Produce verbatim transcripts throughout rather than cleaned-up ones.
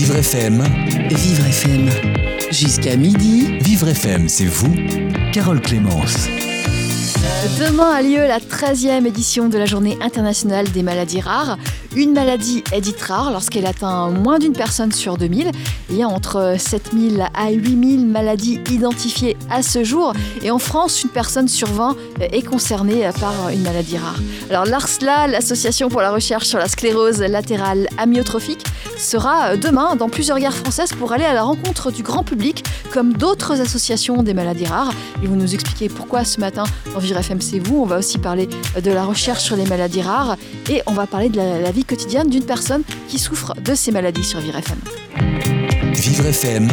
Vivre F M. Vivre F M. Jusqu'à midi. Vivre F M, c'est vous, Carole Clémence. Demain a lieu la treizième édition de la Journée internationale des maladies rares. Une maladie est dite rare lorsqu'elle atteint moins d'une personne sur deux mille. Il y a entre sept mille à huit mille maladies identifiées à ce jour. Et en France, une personne sur vingt est concernée par une maladie rare. Alors l'ARSLA, l'Association pour la recherche sur la sclérose latérale amyotrophique, sera demain dans plusieurs gares françaises pour aller à la rencontre du grand public, comme d'autres associations des maladies rares. Ils vont nous expliquer pourquoi ce matin dans Vivre F M, c'est vous. On va aussi parler de la recherche sur les maladies rares et on va parler de la, la vie quotidienne d'une personne qui souffre de ces maladies sur Vivre F M. Vivre F M.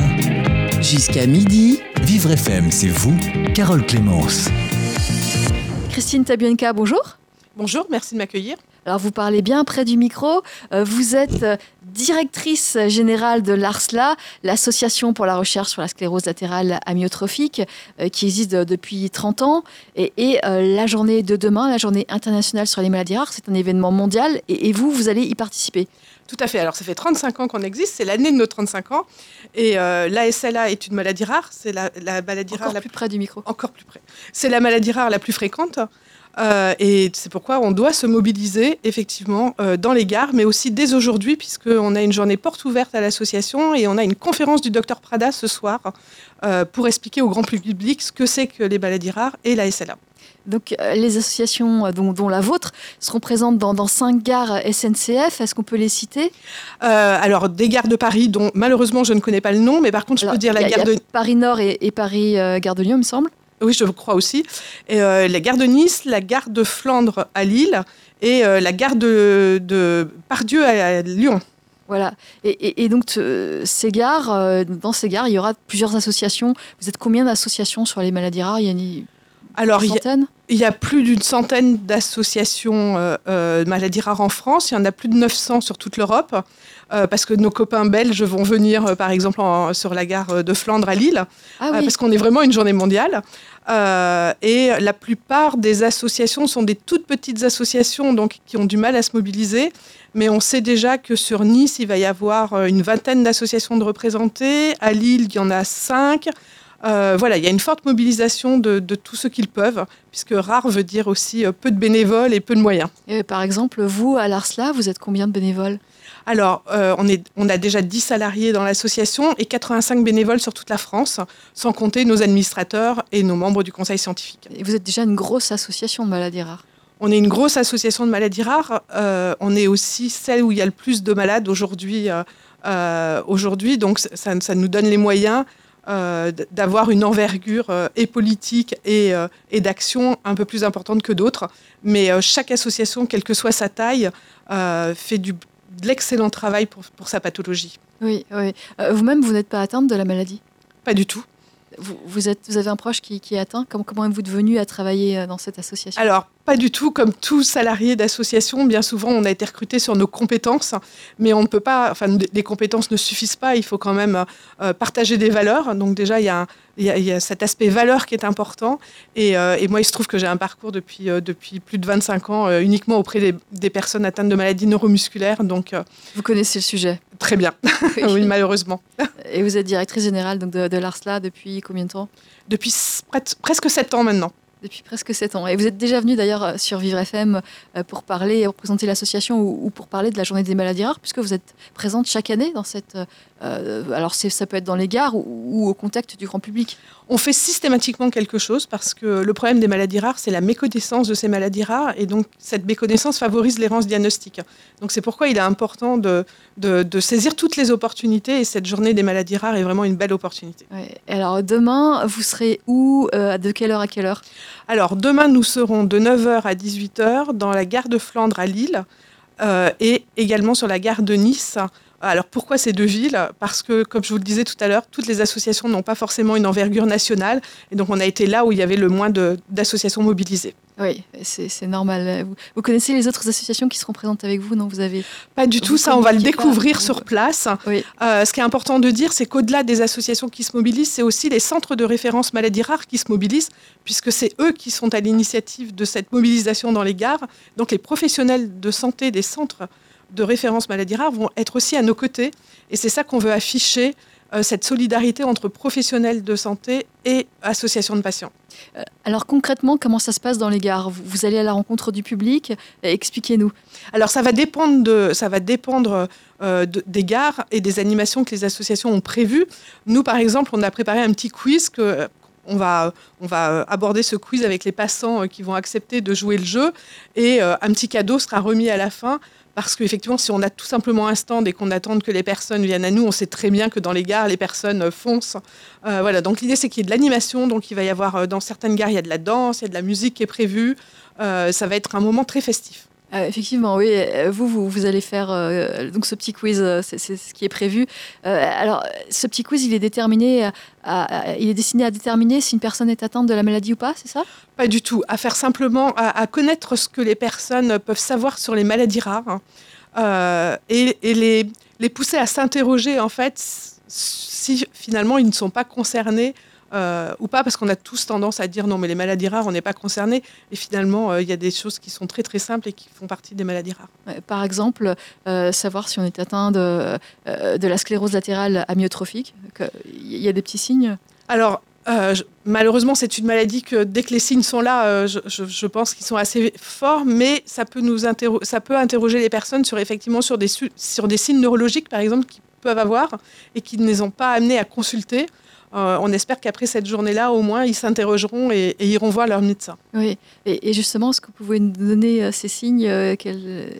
Jusqu'à midi. Vivre F M, c'est vous, Carole Clémence. Christine Tabuenca, bonjour. Bonjour, merci de m'accueillir. Alors vous parlez bien près du micro, vous êtes directrice générale de l'ARSLA, l'Association pour la recherche sur la sclérose latérale amyotrophique, qui existe depuis trente ans. Et, et la journée de demain, la journée internationale sur les maladies rares, c'est un événement mondial et, et vous, vous allez y participer. Tout à fait. Alors, ça fait trente-cinq ans qu'on existe. C'est l'année de nos trente-cinq ans. Et euh, la S L A est une maladie rare. C'est la, la maladie Encore rare la plus près du micro. Encore plus près. C'est la maladie rare la plus fréquente. Euh, et c'est pourquoi on doit se mobiliser, effectivement, euh, dans les gares, mais aussi dès aujourd'hui, puisqu'on a une journée porte ouverte à l'association et on a une conférence du docteur Prada ce soir euh, pour expliquer au grand public ce que c'est que les maladies rares et la S L A. Donc, les associations dont, dont la vôtre seront présentes dans, dans cinq gares S N C F. Est-ce qu'on peut les citer ? euh, Alors, des gares de Paris dont, malheureusement, je ne connais pas le nom, mais par contre, je alors, peux dire y la y gare y de... Paris-Nord et, et Paris-Gare euh, de Lyon, il me semble. Oui, je crois aussi. Et, euh, la gare de Nice, la gare de Flandre à Lille et euh, la gare de, de Pardieu à, à Lyon. Voilà. Et, et, et donc, euh, ces gares, euh, dans ces gares, il y aura plusieurs associations. Vous êtes combien d'associations sur les maladies rares ? Il y a une... Alors, il y, y a plus d'une centaine d'associations euh, euh, maladies rares en France. Il y en a plus de neuf cents sur toute l'Europe, euh, parce que nos copains belges vont venir, euh, par exemple, en, sur la gare de Flandre à Lille, ah oui. euh, parce qu'on est vraiment une journée mondiale. Euh, et la plupart des associations sont des toutes petites associations donc, qui ont du mal à se mobiliser. Mais on sait déjà que sur Nice, il va y avoir une vingtaine d'associations de représentées. À Lille, il y en a cinq. Euh, voilà, il y a une forte mobilisation de, de tous ceux qu'ils peuvent, puisque rare veut dire aussi peu de bénévoles et peu de moyens. Et par exemple, vous, à l'ARSLA, vous êtes combien de bénévoles ? Alors, euh, on, est, on a déjà dix salariés dans l'association et quatre-vingt-cinq bénévoles sur toute la France, sans compter nos administrateurs et nos membres du conseil scientifique. Et vous êtes déjà une grosse association de maladies rares ? On est une grosse association de maladies rares. Euh, on est aussi celle où il y a le plus de malades aujourd'hui. Euh, euh, aujourd'hui donc, ça, ça nous donne les moyens... Euh, d'avoir une envergure euh, et politique et, euh, et d'action un peu plus importante que d'autres. Mais euh, chaque association, quelle que soit sa taille, euh, fait du, de l'excellent travail pour, pour sa pathologie. Oui, oui. Euh, vous-même, vous n'êtes pas atteinte de la maladie ? Pas du tout. Vous, vous, êtes, vous avez un proche qui, qui est atteint. Comment, comment êtes-vous devenue à travailler dans cette association ? Alors, pas du tout. Comme tout salarié d'association, bien souvent, on a été recruté sur nos compétences, mais on ne peut pas. Enfin, les compétences ne suffisent pas. Il faut quand même euh, partager des valeurs. Donc déjà, il y a un, il y a, il y a cet aspect valeur qui est important. Et, euh, et moi, il se trouve que j'ai un parcours depuis euh, depuis plus de vingt-cinq ans euh, uniquement auprès des, des personnes atteintes de maladies neuromusculaires. Donc euh, vous connaissez le sujet. Très bien. Oui, oui malheureusement. Et vous êtes directrice générale donc, de, de l'ARSLA depuis combien de temps ? Depuis pres- presque sept ans maintenant. Depuis presque sept ans. Et vous êtes déjà venu d'ailleurs sur Vivre F M pour parler, pour présenter l'association ou pour parler de la journée des maladies rares, puisque vous êtes présente chaque année dans cette... Euh, alors c'est, ça peut être dans les gares ou, ou au contact du grand public. On fait systématiquement quelque chose parce que le problème des maladies rares, c'est la méconnaissance de ces maladies rares et donc cette méconnaissance favorise l'errance diagnostique. Donc c'est pourquoi il est important de, de, de saisir toutes les opportunités et cette journée des maladies rares est vraiment une belle opportunité. Ouais. Alors demain, vous serez où euh, de quelle heure à quelle heure ? Alors demain, nous serons de neuf heures à dix-huit heures dans la gare de Flandre à Lille euh, et également sur la gare de Nice. Alors pourquoi ces deux villes ? Parce que, comme je vous le disais tout à l'heure, toutes les associations n'ont pas forcément une envergure nationale. Et donc on a été là où il y avait le moins de, d'associations mobilisées. Oui, c'est, c'est normal. Vous, vous connaissez les autres associations qui seront présentes avec vous, non ? Vous avez pas du tout ça, on va le découvrir pas, sur place. Oui. Euh, ce qui est important de dire, c'est qu'au-delà des associations qui se mobilisent, c'est aussi les centres de référence maladies rares qui se mobilisent, puisque c'est eux qui sont à l'initiative de cette mobilisation dans les gares. Donc les professionnels de santé des centres de référence maladies rares vont être aussi à nos côtés. Et c'est ça qu'on veut afficher, euh, cette solidarité entre professionnels de santé et associations de patients. Alors concrètement, comment ça se passe dans les gares ? Vous allez à la rencontre du public ? Expliquez-nous. Alors ça va dépendre, de, ça va dépendre euh, de, des gares et des animations que les associations ont prévues. Nous, par exemple, on a préparé un petit quiz que... On va, on va aborder ce quiz avec les passants qui vont accepter de jouer le jeu et un petit cadeau sera remis à la fin parce qu'effectivement, si on a tout simplement un stand et qu'on attend que les personnes viennent à nous, on sait très bien que dans les gares, les personnes foncent. Euh, voilà. Donc l'idée, c'est qu'il y ait de l'animation. Donc il va y avoir, dans certaines gares, il y a de la danse, il y a de la musique qui est prévue. Euh, ça va être un moment très festif. Euh, effectivement, oui. Vous, vous, vous allez faire euh, donc ce petit quiz, euh, c'est, c'est ce qui est prévu. Euh, alors, ce petit quiz, il est déterminé, à, à, à, il est destiné à déterminer si une personne est atteinte de la maladie ou pas, c'est ça ? Pas du tout. À faire simplement, à, à connaître ce que les personnes peuvent savoir sur les maladies rares hein, euh, et, et les, les pousser à s'interroger en fait si finalement ils ne sont pas concernés. Euh, ou pas, parce qu'on a tous tendance à dire non, mais les maladies rares, on n'est pas concernés. Et finalement, il euh, y a des choses qui sont très très simples et qui font partie des maladies rares. Ouais, par exemple, euh, savoir si on est atteint de, euh, de la sclérose latérale amyotrophique. Il y a des petits signes ? Alors, euh, je, malheureusement, c'est une maladie que dès que les signes sont là, euh, je, je, je pense qu'ils sont assez forts, mais ça peut, nous interro- ça peut interroger les personnes sur, effectivement, sur, des, su- sur des signes neurologiques, par exemple, qu'ils peuvent avoir et qui ne les ont pas amenés à consulter. Euh, on espère qu'après cette journée-là, au moins, ils s'interrogeront et, et iront voir leur médecin. Oui, et, et justement, est-ce que vous pouvez nous donner euh, ces signes euh, quel...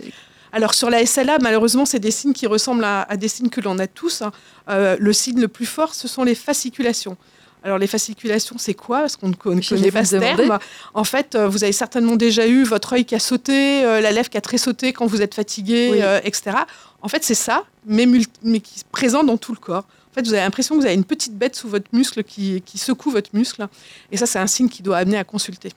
Alors, sur la S L A, malheureusement, c'est des signes qui ressemblent à, à des signes que l'on a tous. Hein. Euh, le signe le plus fort, ce sont les fasciculations. Alors, les fasciculations, c'est quoi ? Parce qu'on ne connaît, connaît pas ce demander. terme. En fait, vous avez certainement déjà eu votre œil qui a sauté, euh, la lèvre qui a tressauté quand vous êtes fatigué, oui. euh, et cetera. En fait, c'est ça, mais, mul- mais qui est présent dans tout le corps. En fait, vous avez l'impression que vous avez une petite bête sous votre muscle qui, qui secoue votre muscle. Et ça, c'est un signe qui doit amener à consulter.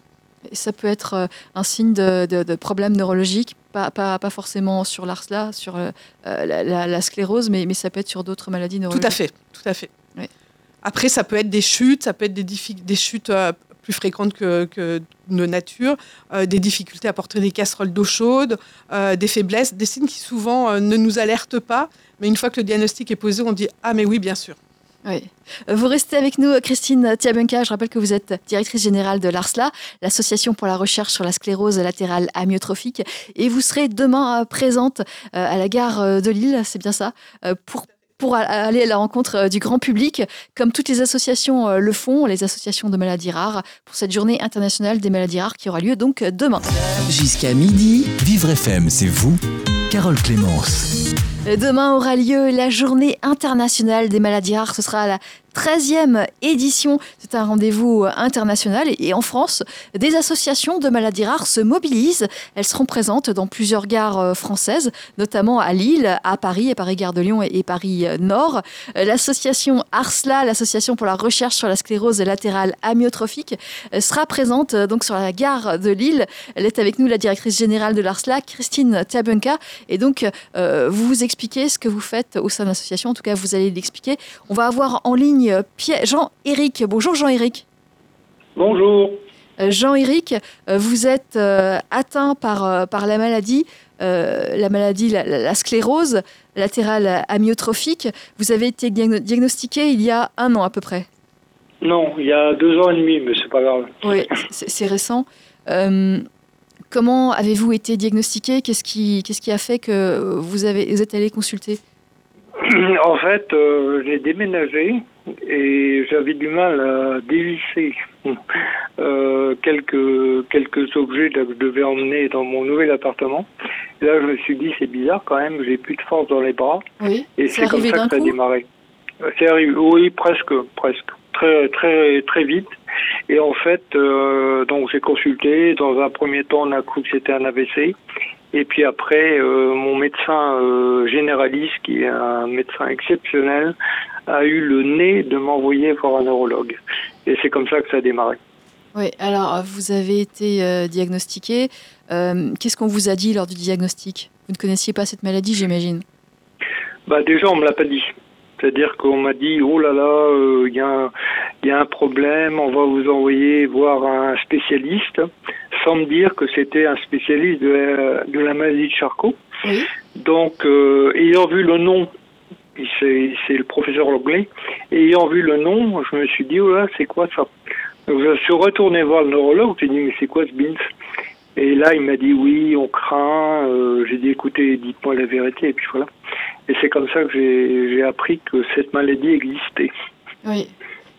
Et ça peut être un signe de, de, de problème neurologique, pas, pas, pas forcément sur l'ARSLA, sur euh, la, la, la sclérose, mais, mais ça peut être sur d'autres maladies neurologiques. Tout à fait, tout à fait. Oui. Après, ça peut être des chutes, ça peut être des, diffi- des chutes euh, plus fréquentes que, que de nature, euh, des difficultés à porter des casseroles d'eau chaude, euh, des faiblesses, des signes qui souvent euh, ne nous alertent pas. Mais une fois que le diagnostic est posé, on dit « Ah, mais oui, bien sûr ». Oui. Vous restez avec nous, Christine Tabuenca. Je rappelle que vous êtes directrice générale de l'ARSLA, l'association pour la recherche sur la sclérose latérale amyotrophique. Et vous serez demain présente à la gare de Lille, c'est bien ça, pour pour aller à la rencontre du grand public, comme toutes les associations le font, les associations de maladies rares, pour cette journée internationale des maladies rares qui aura lieu donc demain. Jusqu'à midi, Vivre F M, c'est vous, Carole Clémence. Demain aura lieu la journée internationale des maladies rares. Ce sera la treizième édition. C'est un rendez-vous international. Et en France, des associations de maladies rares se mobilisent. Elles seront présentes dans plusieurs gares françaises, notamment à Lille, à Paris, à Paris-Gare de Lyon et Paris-Nord. L'association ARSLA, l'association pour la recherche sur la sclérose latérale amyotrophique, sera présente donc sur la gare de Lille. Elle est avec nous, la directrice générale de l'ARSLA, Christine Tabuenca. Et donc, euh, vous vous expliquez ce que vous faites au sein de l'association. En tout cas, vous allez l'expliquer. On va avoir en ligne Jean-Éric. Bonjour Jean-Éric. Bonjour. Jean-Éric, vous êtes euh, atteint par, par la maladie, euh, la maladie, la, la sclérose latérale amyotrophique. Vous avez été diagno- diagnostiqué il y a un an à peu près. Non, il y a deux ans et demi, mais c'est pas grave. Oui, c'est, c'est récent. Euh, comment avez-vous été diagnostiqué ? Qu'est-ce qui, qu'est-ce qui a fait que vous, avez, vous êtes allé consulter ? En fait, euh, j'ai déménagé et j'avais du mal à dévisser euh, quelques, quelques objets que je devais emmener dans mon nouvel appartement. Et là, je me suis dit, c'est bizarre quand même, j'ai plus de force dans les bras. Oui. Et c'est, c'est comme ça que ça a démarré. C'est arrivé, oui, presque, presque. Très, très, très vite. Et en fait, euh, donc j'ai consulté. Dans un premier temps, on a cru que c'était un A V C. Et puis après, euh, mon médecin euh, généraliste, qui est un médecin exceptionnel, a eu le nez de m'envoyer voir un neurologue. Et c'est comme ça que ça a démarré. Oui, alors vous avez été euh, diagnostiqué. Euh, qu'est-ce qu'on vous a dit lors du diagnostic ? Vous ne connaissiez pas cette maladie, j'imagine ? Bah, déjà, on ne me l'a pas dit. C'est-à-dire qu'on m'a dit « Oh là là, il euh, y, a, y a un problème, on va vous envoyer voir un spécialiste ». Sans me dire que c'était un spécialiste de la, de la maladie de Charcot. Oui. Donc, euh, ayant vu le nom, c'est, c'est le professeur anglais, ayant vu le nom, je me suis dit, oh là, c'est quoi ça? Donc, je suis retourné voir le neurologue, j'ai dit, mais c'est quoi ce B I N S? Et là, il m'a dit, oui, on craint. Euh, j'ai dit, écoutez, dites-moi la vérité, et puis voilà. Et c'est comme ça que j'ai, j'ai appris que cette maladie existait. Oui.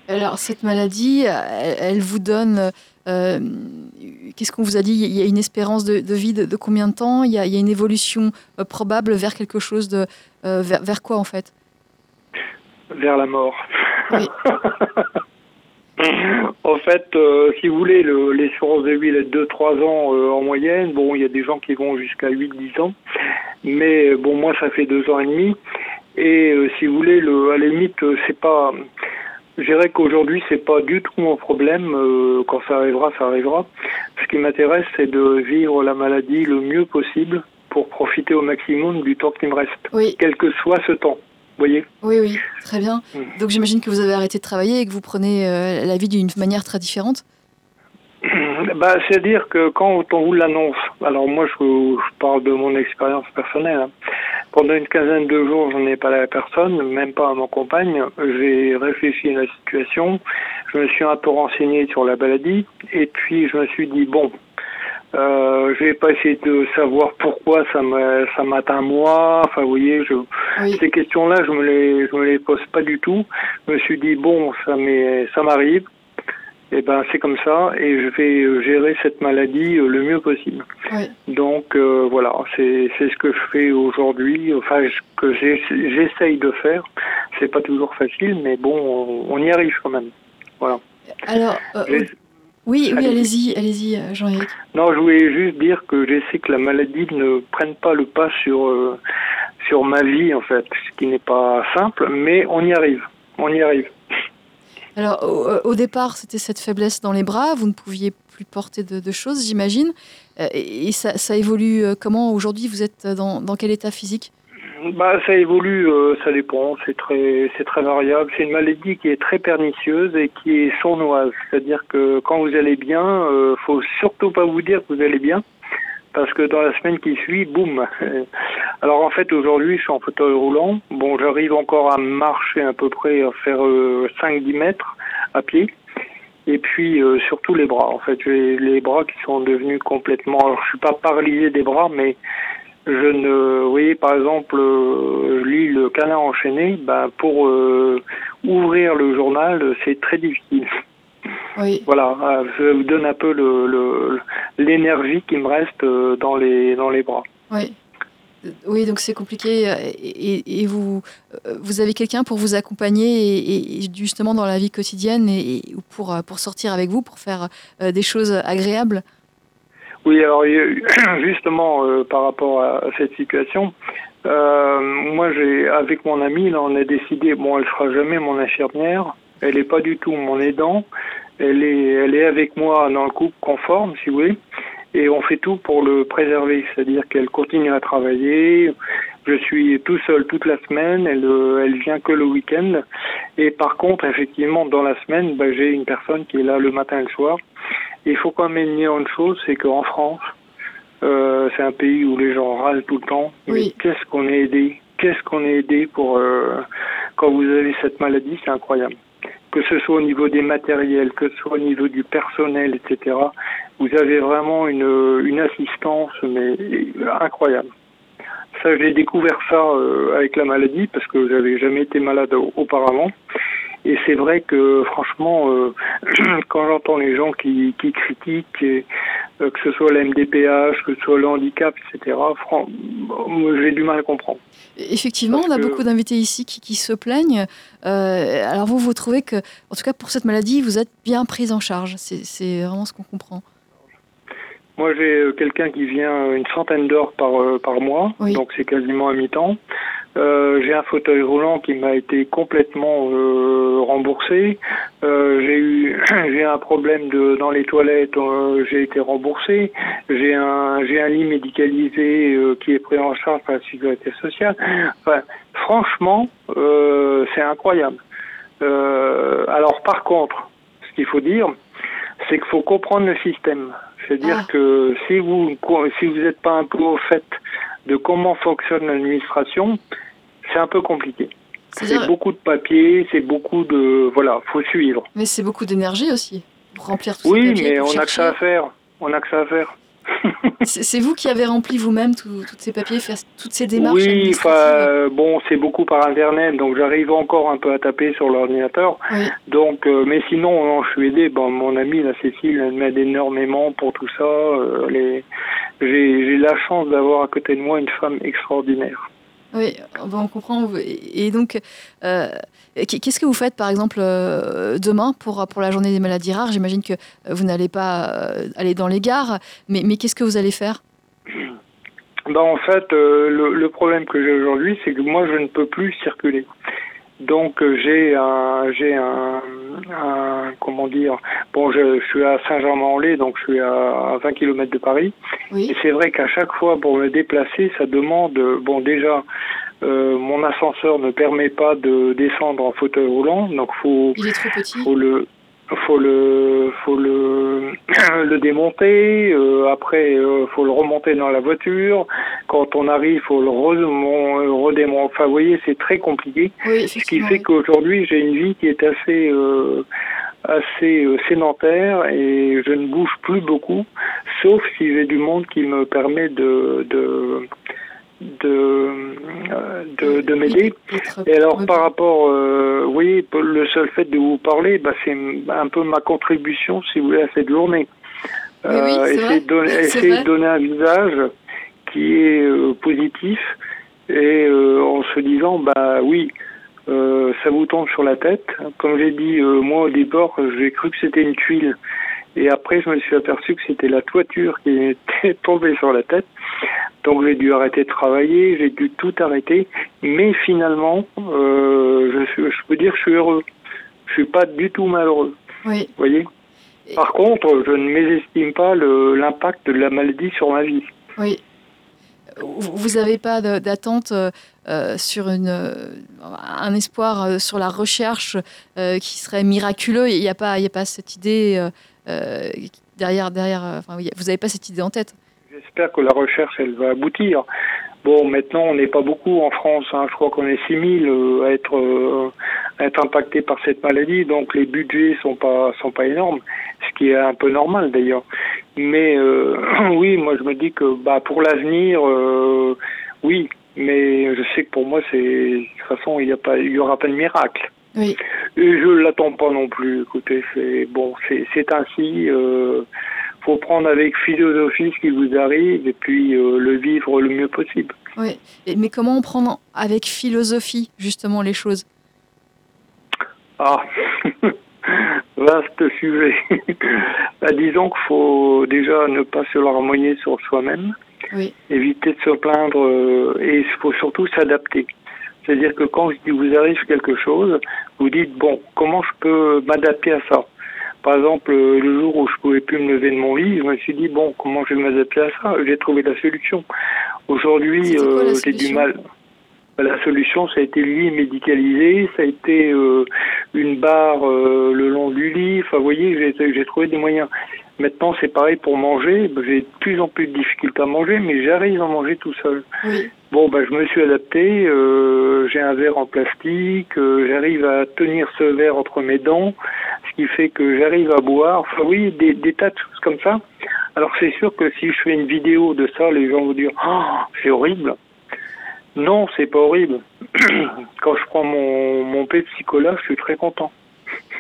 Alors, cette maladie, elle, elle vous donne... Euh, qu'est-ce qu'on vous a dit? Il y a une espérance de, de vie de, de combien de temps? il y, a, il y a une évolution euh, probable vers quelque chose de... Euh, vers, vers quoi, en fait? Vers la mort. Oui. En fait, euh, si vous voulez, le, l'espérance de vie, elle est de deux à trois ans euh, en moyenne. Bon, il y a des gens qui vont jusqu'à huit à dix ans. Mais bon, moi, ça fait deux ans et demi. Et euh, si vous voulez, le, à la limite, euh, c'est pas... Je dirais qu'aujourd'hui, c'est pas du tout mon problème. Euh, quand ça arrivera, ça arrivera. Ce qui m'intéresse, c'est de vivre la maladie le mieux possible pour profiter au maximum du temps qui me reste, oui. Quel que soit ce temps. Vous voyez ? Oui, oui, très bien. Donc j'imagine que vous avez arrêté de travailler et que vous prenez euh, la vie d'une manière très différente. Bah, c'est-à-dire que quand on vous l'annonce, alors moi je, je parle de mon expérience personnelle, hein. Pendant une quinzaine de jours, je n'ai parlé à personne, même pas à ma compagne. J'ai réfléchi à la situation, je me suis un peu renseigné sur la maladie, et puis je me suis dit, bon, euh, je vais pas essayer de savoir pourquoi ça, m'a, ça m'atteint moi, enfin vous voyez, je, oui. Ces questions-là, je me les, je me les pose pas du tout. Je me suis dit, bon, ça, m'est, ça m'arrive. Eh ben c'est comme ça et je vais gérer cette maladie le mieux possible. Oui. Donc euh, voilà, c'est c'est ce que je fais aujourd'hui, enfin je, que j'essaye de faire. C'est pas toujours facile, mais bon, on, on y arrive quand même. Voilà. Alors euh, oui, oui, allez-y, allez-y, allez-y Jean-Éric. Non, je voulais juste dire que j'essaie que la maladie ne prenne pas le pas sur euh, sur ma vie en fait, ce qui n'est pas simple, mais on y arrive, on y arrive. Alors, au, au départ, c'était cette faiblesse dans les bras. Vous ne pouviez plus porter de, de choses, j'imagine. Et, et ça, ça évolue comment aujourd'hui? Vous êtes dans, dans quel état physique? Bah, ça évolue, euh, ça dépend. C'est très, c'est très variable. C'est une maladie qui est très pernicieuse et qui est sournoise. C'est-à-dire que quand vous allez bien, euh, faut surtout pas vous dire que vous allez bien. Parce que dans la semaine qui suit, boum. Alors en fait, aujourd'hui, je suis en fauteuil roulant. Bon, j'arrive encore à marcher à peu près, à faire euh, cinq à dix mètres à pied. Et puis, euh, surtout les bras. En fait, j'ai les bras qui sont devenus complètement... Alors, je suis pas paralysé des bras, mais je ne... Vous voyez, par exemple, euh, je lis Le Canard enchaîné. Ben, pour euh, ouvrir le journal, c'est très difficile. Oui. Voilà, je vous donne un peu le, le, l'énergie qui me reste dans les, dans les bras. Oui, oui, donc c'est compliqué. Et, et vous, vous avez quelqu'un pour vous accompagner et, et justement dans la vie quotidienne et, et pour, pour sortir avec vous, pour faire des choses agréables? Oui, alors justement, euh, par rapport à cette situation, euh, moi, j'ai, avec mon amie, là, on a décidé, bon, elle ne sera jamais mon infirmière. Elle n'est pas du tout mon aidant. Elle est, elle est avec moi dans le couple conforme, si vous voulez. Et on fait tout pour le préserver. C'est-à-dire qu'elle continue à travailler. Je suis tout seul toute la semaine. Elle, elle vient que le week-end. Et par contre, effectivement, dans la semaine, bah, j'ai une personne qui est là le matin et le soir. Il faut quand même dire une chose, c'est qu'en France, euh, c'est un pays où les gens râlent tout le temps. Oui. Mais qu'est-ce qu'on est aidé? Qu'est-ce qu'on est aidé pour euh, quand vous avez cette maladie? C'est incroyable. Que ce soit au niveau des matériels, que ce soit au niveau du personnel, et cetera. Vous avez vraiment une, une assistance mais incroyable. Ça, j'ai découvert ça euh, avec la maladie parce que j'avais jamais été malade auparavant. Et c'est vrai que franchement, euh, quand j'entends les gens qui, qui critiquent, et, euh, que ce soit la M D P H, que ce soit le handicap, et cetera, fran- j'ai du mal à comprendre. Effectivement, parce on a que... beaucoup d'invités ici qui, qui se plaignent. Euh, alors vous, vous trouvez que, en tout cas pour cette maladie, vous êtes bien prise en charge. C'est, c'est vraiment ce qu'on comprend. Moi, j'ai quelqu'un qui vient une centaine d'heures par, par mois, oui. Donc c'est quasiment à mi-temps. Euh, j'ai un fauteuil roulant qui m'a été complètement euh, remboursé. Euh, j'ai eu, j'ai un problème de dans les toilettes, euh, j'ai été remboursé. J'ai un, j'ai un lit médicalisé euh, qui est pris en charge par la sécurité sociale. Enfin, franchement, euh, c'est incroyable. Euh, alors par contre, ce qu'il faut dire, c'est qu'il faut comprendre le système. C'est-à-dire ah. que si vous si vous n'êtes pas un peu au fait de comment fonctionne l'administration, c'est un peu compliqué. C'est-à-dire... c'est beaucoup de papier, c'est beaucoup de... Voilà, faut suivre. Mais c'est beaucoup d'énergie aussi, pour remplir tout ça. Oui, ces mais on n'a que ça à faire. On n'a que ça à faire. c'est, c'est vous qui avez rempli vous-même tous ces papiers, faire toutes ces démarches? Oui, euh, bon, c'est beaucoup par Internet, donc j'arrive encore un peu à taper sur l'ordinateur. Oui. Donc, euh, mais sinon, non, je suis aidé. Bon, mon amie, la Cécile, elle m'aide énormément pour tout ça. Euh, les... j'ai, j'ai la chance d'avoir à côté de moi une femme extraordinaire. Oui, on comprend. Et donc, euh, qu'est-ce que vous faites, par exemple, euh, demain pour, pour la journée des maladies rares? J'imagine que vous n'allez pas euh, aller dans les gares, mais, mais qu'est-ce que vous allez faire? Ben, en fait, euh, le, le problème que j'ai aujourd'hui, c'est que moi, je ne peux plus circuler. Donc, j'ai un... J'ai un, un comment dire... Bon, je, je suis à Saint-Germain-en-Laye, donc je suis à vingt kilomètres de Paris. Oui. Et c'est vrai qu'à chaque fois, pour me déplacer, ça demande... Bon, déjà, euh, mon ascenseur ne permet pas de descendre en fauteuil roulant, donc faut... Il est trop petit. Faut le... faut le faut le le démonter, euh, après euh, faut le remonter dans la voiture, quand on arrive faut le redémonter, enfin vous voyez c'est très compliqué, oui, ce qui fait qu'aujourd'hui j'ai une vie qui est assez euh, assez euh, sédentaire et je ne bouge plus beaucoup sauf si j'ai du monde qui me permet de de De, de de m'aider. Et alors par rapport, euh, oui, le seul fait de vous parler, bah, c'est un peu ma contribution, si vous voulez, à cette journée. Euh, oui, oui, essayer de donner, essayer de donner un visage qui est euh, positif et euh, en se disant, bah oui, euh, ça vous tombe sur la tête. Comme j'ai dit, euh, moi au départ, j'ai cru que c'était une tuile. Et après, je me suis aperçu que c'était la toiture qui était tombée sur la tête. Donc, j'ai dû arrêter de travailler, j'ai dû tout arrêter. Mais finalement, euh, je, suis, je peux dire que je suis heureux. Je suis pas du tout malheureux. Oui. Vous voyez ? Par contre, je ne mésestime pas le, l'impact de la maladie sur ma vie. Oui. Vous n'avez pas de, d'attente euh, sur une, euh, un espoir euh, sur la recherche euh, qui serait miraculeux. Il n'y a pas, il n'y a pas cette idée... Euh, Euh, derrière, derrière. Euh, enfin, vous n'avez pas cette idée en tête. J'espère que la recherche, elle va aboutir. Bon, maintenant, on n'est pas beaucoup en France. Hein, je crois qu'on est six mille euh, à être, euh, à être impactés par cette maladie. Donc, les budgets sont pas, sont pas énormes, ce qui est un peu normal d'ailleurs. Mais euh, oui, moi, je me dis que bah, pour l'avenir, euh, oui. Mais je sais que pour moi, c'est de toute façon, il n'y a pas, il y aura pas de miracle. Oui. Et je ne l'attends pas non plus. Écoutez, c'est bon, c'est, c'est ainsi. Il euh, faut prendre avec philosophie ce qui vous arrive et puis euh, le vivre le mieux possible. Oui, et, mais comment on prend avec philosophie justement les choses? Ah, vaste sujet. Bah, disons qu'il faut déjà ne pas se larmoyer sur soi-même, oui. Éviter de se plaindre euh, et il faut surtout s'adapter. C'est-à-dire que quand il vous arrive quelque chose, vous dites, bon, comment je peux m'adapter à ça? Par exemple, le jour où je ne pouvais plus me lever de mon lit, je me suis dit, bon, comment je vais m'adapter à ça? J'ai trouvé la solution. Aujourd'hui, quoi, la euh, solution j'ai du mal. La solution, ça a été le lit médicalisé, ça a été euh, une barre euh, le long du lit. Enfin, vous voyez, j'ai, j'ai trouvé des moyens. Maintenant, c'est pareil pour manger. J'ai de plus en plus de difficultés à manger, mais j'arrive à manger tout seul. Oui. Bon, ben, je me suis adapté. Euh, j'ai un verre en plastique. Euh, j'arrive à tenir ce verre entre mes dents, ce qui fait que j'arrive à boire. Enfin, oui, des, des tas de choses comme ça. Alors, c'est sûr que si je fais une vidéo de ça, les gens vont dire « Ah, c'est horrible !» Non, c'est pas horrible. Quand je prends mon, mon Pepsi-Cola, je suis très content.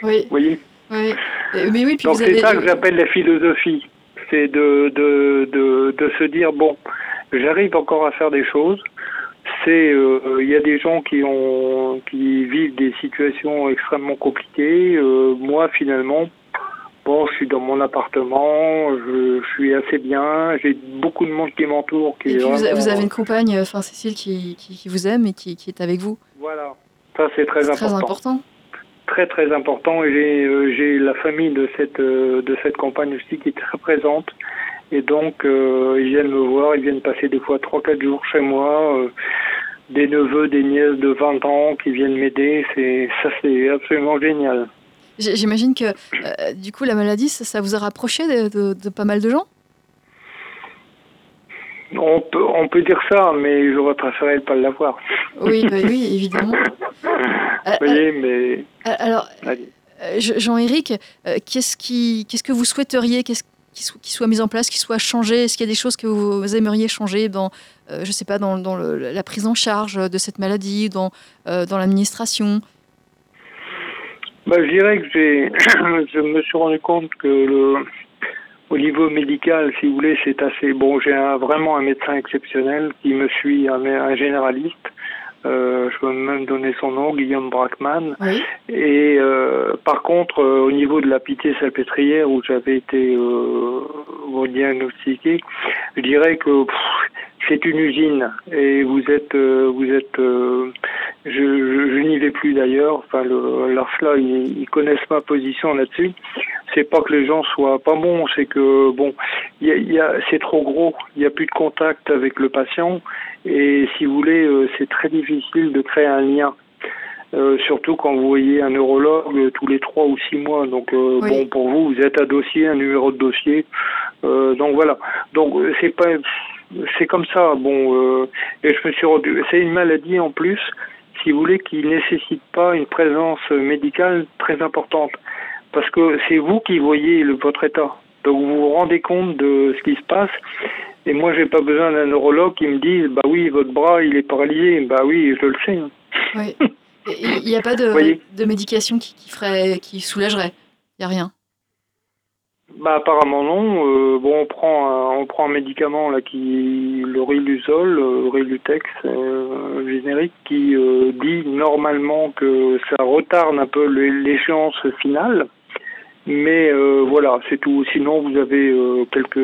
Oui. Vous voyez ? Oui. Mais oui, puis donc vous c'est avez... ça que j'appelle la philosophie. C'est de, de, de, de se dire, bon, j'arrive encore à faire des choses. C'est, euh, y a des gens qui ont, qui vivent des situations extrêmement compliquées. Euh, moi, finalement, bon, je suis dans mon appartement, je, je suis assez bien, j'ai beaucoup de monde qui m'entoure. Qui et puis vraiment... vous avez une compagne, enfin Cécile, qui, qui, qui vous aime et qui, qui est avec vous. Voilà, ça c'est très c'est important. Très important. Très très important et j'ai, euh, j'ai la famille de cette, euh, de cette compagne aussi qui est très présente et donc euh, ils viennent me voir, ils viennent passer des fois trois quatre jours chez moi, euh, des neveux, des nièces de vingt ans qui viennent m'aider, c'est, ça c'est absolument génial. J'imagine que euh, du coup la maladie ça, ça vous a rapproché de, de, de pas mal de gens ? On peut, on peut dire ça, mais j'aurais préféré ne pas l'avoir. Oui, bah oui, évidemment. Vous voyez, mais... Alors, euh, Jean-Éric, euh, qu'est-ce, qui, qu'est-ce que vous souhaiteriez qu'est-ce qui, so- qui soit mis en place, qui soit changé ? Est-ce qu'il y a des choses que vous aimeriez changer dans, euh, je sais pas, dans, dans le, la prise en charge de cette maladie, dans, euh, dans l'administration ? Bah, je dirais que j'ai... je me suis rendu compte que le... Au niveau médical, si vous voulez, c'est assez... Bon, j'ai un, vraiment un médecin exceptionnel qui me suit, un, un généraliste. Euh, je peux même donner son nom, Guillaume Brackman. Oui. Et euh, par contre, euh, au niveau de la Pitié Salpêtrière, où j'avais été euh, diagnostiqué, je dirais que pff, c'est une usine. Et vous êtes... Euh, vous êtes euh, je, je, je n'y vais plus d'ailleurs. Enfin, le, l'ARSLA, ils, ils connaissent ma position là-dessus. C'est pas que les gens soient pas bons, c'est que bon, y a, y a, c'est trop gros, il n'y a plus de contact avec le patient et si vous voulez, euh, c'est très difficile de créer un lien, euh, surtout quand vous voyez un neurologue tous les trois ou six mois. Donc euh, oui. Bon, pour vous, vous êtes un dossier, un numéro de dossier. Euh, donc voilà. Donc c'est pas, c'est comme ça. Bon, euh, et je me suis rendu. C'est une maladie en plus, si vous voulez, qui nécessite pas une présence médicale très importante. Parce que c'est vous qui voyez le, votre état. Donc vous vous rendez compte de ce qui se passe. Et moi, j'ai pas besoin d'un neurologue qui me dise « Bah oui, votre bras, il est paralysé. » Bah oui, je le sais. Oui. Il n'y a pas de, de médication qui, qui, ferait, qui soulagerait. Il n'y a rien. Bah apparemment non. Euh, bon, on prend un, on prend un médicament là qui le riluzol, le Rilutec, euh, générique, qui euh, dit normalement que ça retarde un peu l'échéance finale. Mais euh, voilà, c'est tout. Sinon, vous avez euh, quelques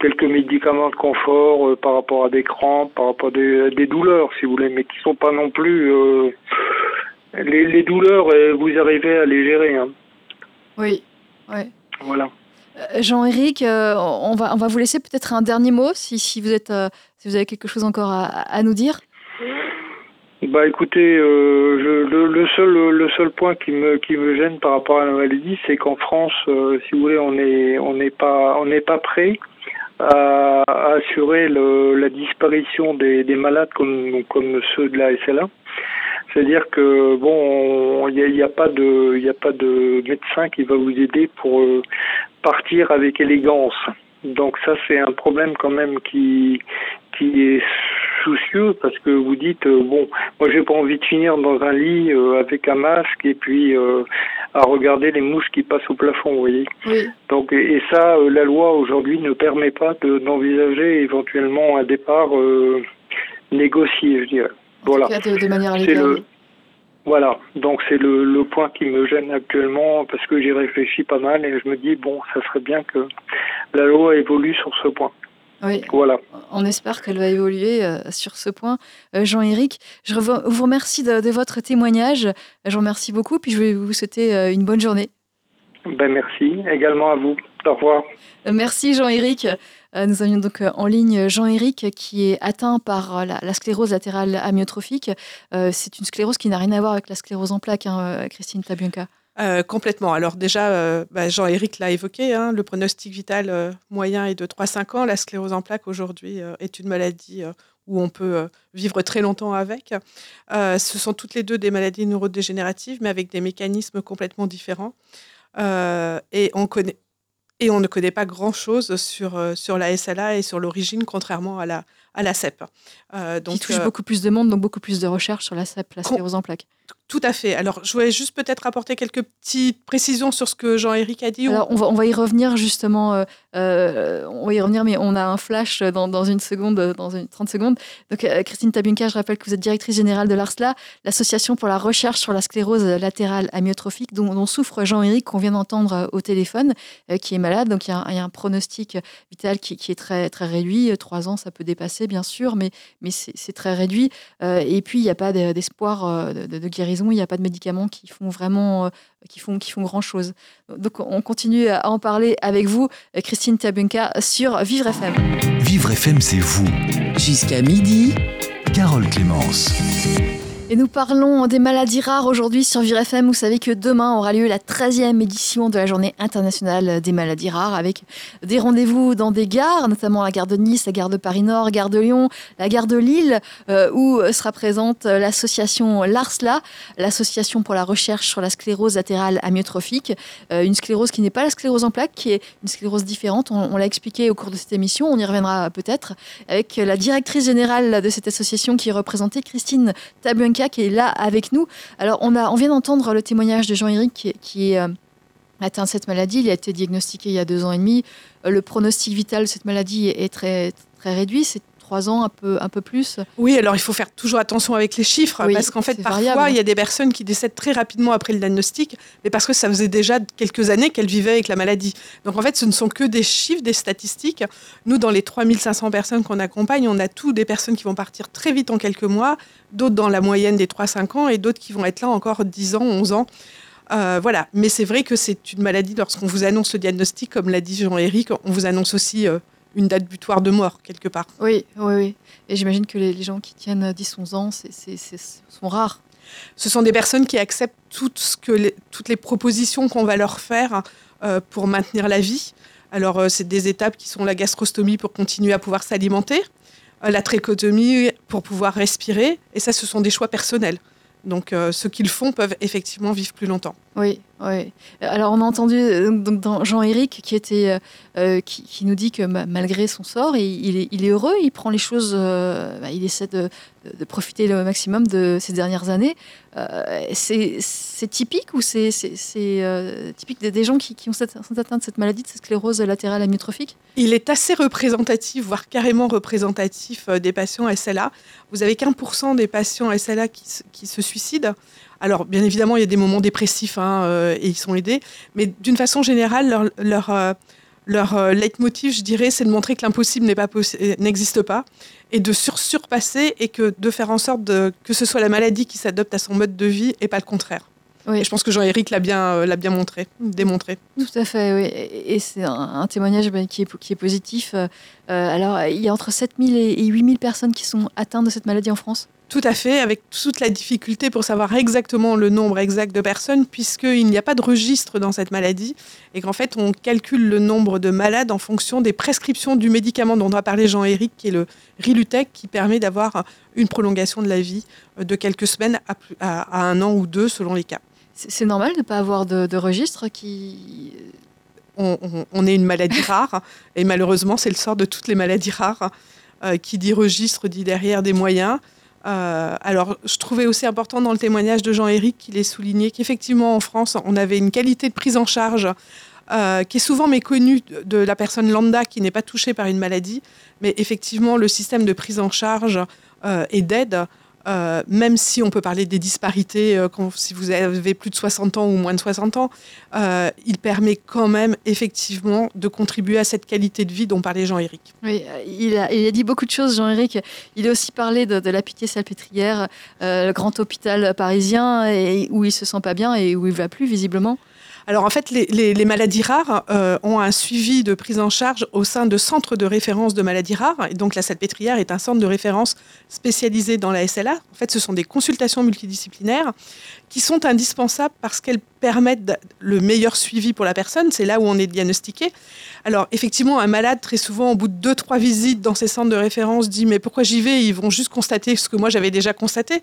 quelques médicaments de confort euh, par rapport à des crampes, par rapport à des, à des douleurs, si vous voulez, mais qui sont pas non plus euh, les, les douleurs. Vous arrivez à les gérer. Hein. Oui. Ouais. Voilà. Euh, Jean-Éric, euh, on va on va vous laisser peut-être un dernier mot si si vous êtes euh, si vous avez quelque chose encore à, à nous dire. Bah écoutez, euh, je, le, le seul le seul point qui me qui me gêne par rapport à la maladie, c'est qu'en France, euh, si vous voulez, on est on n'est pas on n'est pas prêt à, à assurer le, la disparition des des malades comme comme ceux de la S L A. C'est-à-dire que bon, il n'y a, a pas de, il n'y a pas de médecin qui va vous aider pour euh, partir avec élégance. Donc ça, c'est un problème quand même qui, qui est soucieux parce que vous dites euh, bon, moi j'ai pas envie de finir dans un lit euh, avec un masque et puis euh, à regarder les mouches qui passent au plafond, vous voyez. Oui. Donc et ça, euh, la loi aujourd'hui ne permet pas de, d'envisager éventuellement un départ euh, négocié, je dirais. Voilà. Cas, de, de manière c'est le, voilà, donc c'est le, le point qui me gêne actuellement parce que j'y réfléchis pas mal et je me dis, bon, ça serait bien que la loi évolue sur ce point. Oui, voilà. On espère qu'elle va évoluer euh, sur ce point. Euh, Jean-Éric, je revo- vous remercie de, de votre témoignage. Je vous remercie beaucoup puis je vais vous souhaiter euh, une bonne journée. Ben, merci également à vous. Au revoir. Merci Jean-Éric. Nous avions donc en ligne Jean-Éric qui est atteint par la, la sclérose latérale amyotrophique. Euh, c'est une sclérose qui n'a rien à voir avec la sclérose en plaques, hein, Christine Tabuenca. Euh, complètement. Alors déjà, euh, bah Jean-Éric l'a évoqué, hein, le pronostic vital euh, moyen est de trois à cinq ans. La sclérose en plaques aujourd'hui euh, est une maladie euh, où on peut euh, vivre très longtemps avec. Euh, ce sont toutes les deux des maladies neurodégénératives, mais avec des mécanismes complètement différents. Euh, et on connaît... Et on ne connaît pas grand-chose sur, sur la S L A et sur l'origine, contrairement à la, à la S E P. Euh, donc, qui touche euh, beaucoup plus de monde, donc beaucoup plus de recherches sur la S E P, la sclérose en plaques. Tout à fait. Alors, je voulais juste peut-être apporter quelques petites précisions sur ce que Jean-Éric a dit. Alors, on va, on va y revenir justement. Euh, euh, on va y revenir, mais on a un flash dans, dans une seconde, dans une, trente secondes. Donc, euh, Christine Tabuenca, je rappelle que vous êtes directrice générale de l'ARSLA, l'association pour la recherche sur la sclérose latérale amyotrophique, dont, dont souffre Jean-Éric, qu'on vient d'entendre au téléphone, euh, qui est malade. Donc, il y a un, il y a un pronostic vital qui, qui est très, très réduit. Trois ans, ça peut dépasser, bien sûr, mais, mais c'est, c'est très réduit. Euh, et puis, il n'y a pas d'espoir de, de, de guérison. Il n'y a pas de médicaments qui font vraiment qui font, qui font grand-chose. Donc, on continue à en parler avec vous, Christine Tabuenca, sur Vivre F M. Vivre F M, c'est vous. Jusqu'à midi, Carole Clémence. Et nous parlons des maladies rares aujourd'hui sur Vivre F M. Vous savez que demain aura lieu la treizième édition de la Journée internationale des maladies rares, avec des rendez-vous dans des gares, notamment la gare de Nice, la gare de Paris-Nord, la gare de Lyon, la gare de Lille, euh, où sera présente l'association l'ARSLA, l'association pour la recherche sur la sclérose latérale amyotrophique, euh, une sclérose qui n'est pas la sclérose en plaques, qui est une sclérose différente. On, on l'a expliqué au cours de cette émission, on y reviendra peut-être, avec la directrice générale de cette association qui est représentée, Christine Tabuenca, qui est là avec nous. Alors, on, a, on vient d'entendre le témoignage de Jean-Éric qui, qui est euh, atteint de cette maladie. Il a été diagnostiqué il y a deux ans et demi. Le pronostic vital de cette maladie est très, très réduit. C'est trois ans, un peu, un peu plus. Oui, alors il faut faire toujours attention avec les chiffres, oui, parce qu'en fait, parfois, variable. Il y a des personnes qui décèdent très rapidement après le diagnostic, mais parce que ça faisait déjà quelques années qu'elles vivaient avec la maladie. Donc en fait, ce ne sont que des chiffres, des statistiques. Nous, dans les trois mille cinq cents personnes qu'on accompagne, on a tous des personnes qui vont partir très vite en quelques mois, d'autres dans la moyenne des trois à cinq ans, et d'autres qui vont être là encore dix ans, onze ans. Euh, voilà. Mais c'est vrai que c'est une maladie, lorsqu'on vous annonce le diagnostic, comme l'a dit Jean-Éric, on vous annonce aussi... Euh, une date butoir de mort, quelque part. Oui, oui, oui. Et j'imagine que les, les gens qui tiennent dix onze ans, c'est, c'est, c'est, sont rares. Ce sont des personnes qui acceptent tout ce que les, toutes les propositions qu'on va leur faire euh, pour maintenir la vie. Alors, euh, c'est des étapes qui sont la gastrostomie pour continuer à pouvoir s'alimenter, euh, la trachéotomie pour pouvoir respirer. Et ça, ce sont des choix personnels. Donc, euh, ceux qui le font peuvent effectivement vivre plus longtemps. Oui, oui. Alors, on a entendu euh, donc, dans Jean-Éric qui, était, euh, qui, qui nous dit que malgré son sort, il, il, est, il est heureux, il prend les choses, euh, bah, il essaie de, de profiter le maximum de ces dernières années. Euh, c'est, c'est typique ou c'est, c'est, c'est euh, typique des, des gens qui, qui ont cette, sont atteints de cette maladie, de cette sclérose latérale amyotrophique ? Il est assez représentatif, voire carrément représentatif euh, des patients S L A. Vous avez qu'un pour cent des patients S L A qui, qui se suicident. Alors, bien évidemment, il y a des moments dépressifs hein, euh, et ils sont aidés. Mais d'une façon générale, leur, leur, euh, leur euh, leitmotiv, je dirais, c'est de montrer que l'impossible n'est pas possi- n'existe pas et de sur- surpasser et que de faire en sorte de, que ce soit la maladie qui s'adopte à son mode de vie et pas le contraire. Oui. Et je pense que Jean-Éric l'a bien, euh, l'a bien montré, démontré. Tout à fait, oui. Et c'est un, un témoignage qui est, qui est positif. Euh, alors, il y a entre sept mille et huit mille personnes qui sont atteintes de cette maladie en France ? Tout à fait, avec toute la difficulté pour savoir exactement le nombre exact de personnes, puisqu'il n'y a pas de registre dans cette maladie, et qu'en fait, on calcule le nombre de malades en fonction des prescriptions du médicament dont on a parlé Jean-Éric, qui est le Rilutec, qui permet d'avoir une prolongation de la vie de quelques semaines à, à, à un an ou deux, selon les cas. C'est normal de ne pas avoir de, de registre qui... On, on, on est une maladie rare, et malheureusement, c'est le sort de toutes les maladies rares, euh, qui dit registre, dit derrière des moyens... Euh, alors, je trouvais aussi important dans le témoignage de Jean-Éric qu'il ait souligné qu'effectivement, en France, on avait une qualité de prise en charge euh, qui est souvent méconnue de la personne lambda qui n'est pas touchée par une maladie. Mais effectivement, le système de prise en charge euh, et d'aide, euh, même si on peut parler des disparités, euh, quand, si vous avez plus de soixante ans ou moins de soixante ans, euh, il permet quand même, effectivement, de contribuer à cette qualité de vie dont parlait Jean-Éric. Oui, il a, il a dit beaucoup de choses, Jean-Éric. Il a aussi parlé de, de la Pitié Salpêtrière, euh, le grand hôpital parisien, et, où il ne se sent pas bien et où il ne va plus, visiblement. Alors, en fait, les, les, les maladies rares euh, ont un suivi de prise en charge au sein de centres de référence de maladies rares. Et donc, la Salpêtrière est un centre de référence spécialisé dans la S L A. En fait, ce sont des consultations multidisciplinaires qui sont indispensables parce qu'elles permettent le meilleur suivi pour la personne. C'est là où on est diagnostiqué. Alors, effectivement, un malade, très souvent, au bout de deux, trois visites dans ces centres de référence, dit « Mais pourquoi j'y vais ?» Ils vont juste constater ce que moi, j'avais déjà constaté.